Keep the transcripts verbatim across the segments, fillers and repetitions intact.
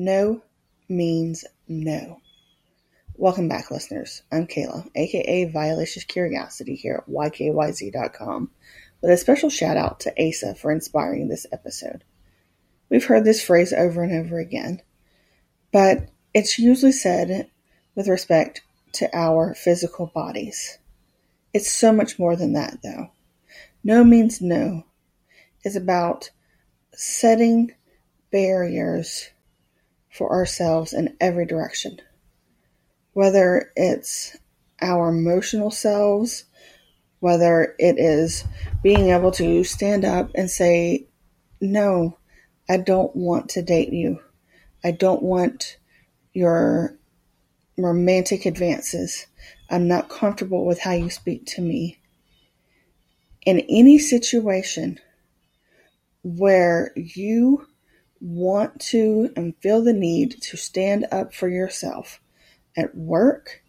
No means no. Welcome back, listeners. I'm Kayla, aka Violacious Curiosity, here at Y K Y Z dot com, with a special shout out to Asa for inspiring this episode. We've heard this phrase over and over again, but it's usually said with respect to our physical bodies. It's so much more than that, though. No means no is about setting barriers for ourselves in every direction. Whether it's our emotional selves, whether it is being able to stand up and say, no, I don't want to date you. I don't want your romantic advances. I'm not comfortable with how you speak to me. In any situation where you want to and feel the need to stand up for yourself, at work,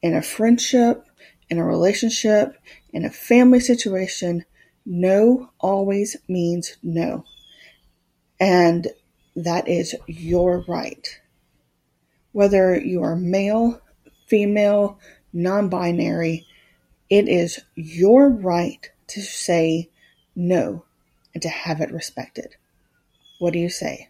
in a friendship, in a relationship, in a family situation, no always means no. And that is your right. Whether you are male, female, non-binary, it is your right to say no and to have it respected. What do you say?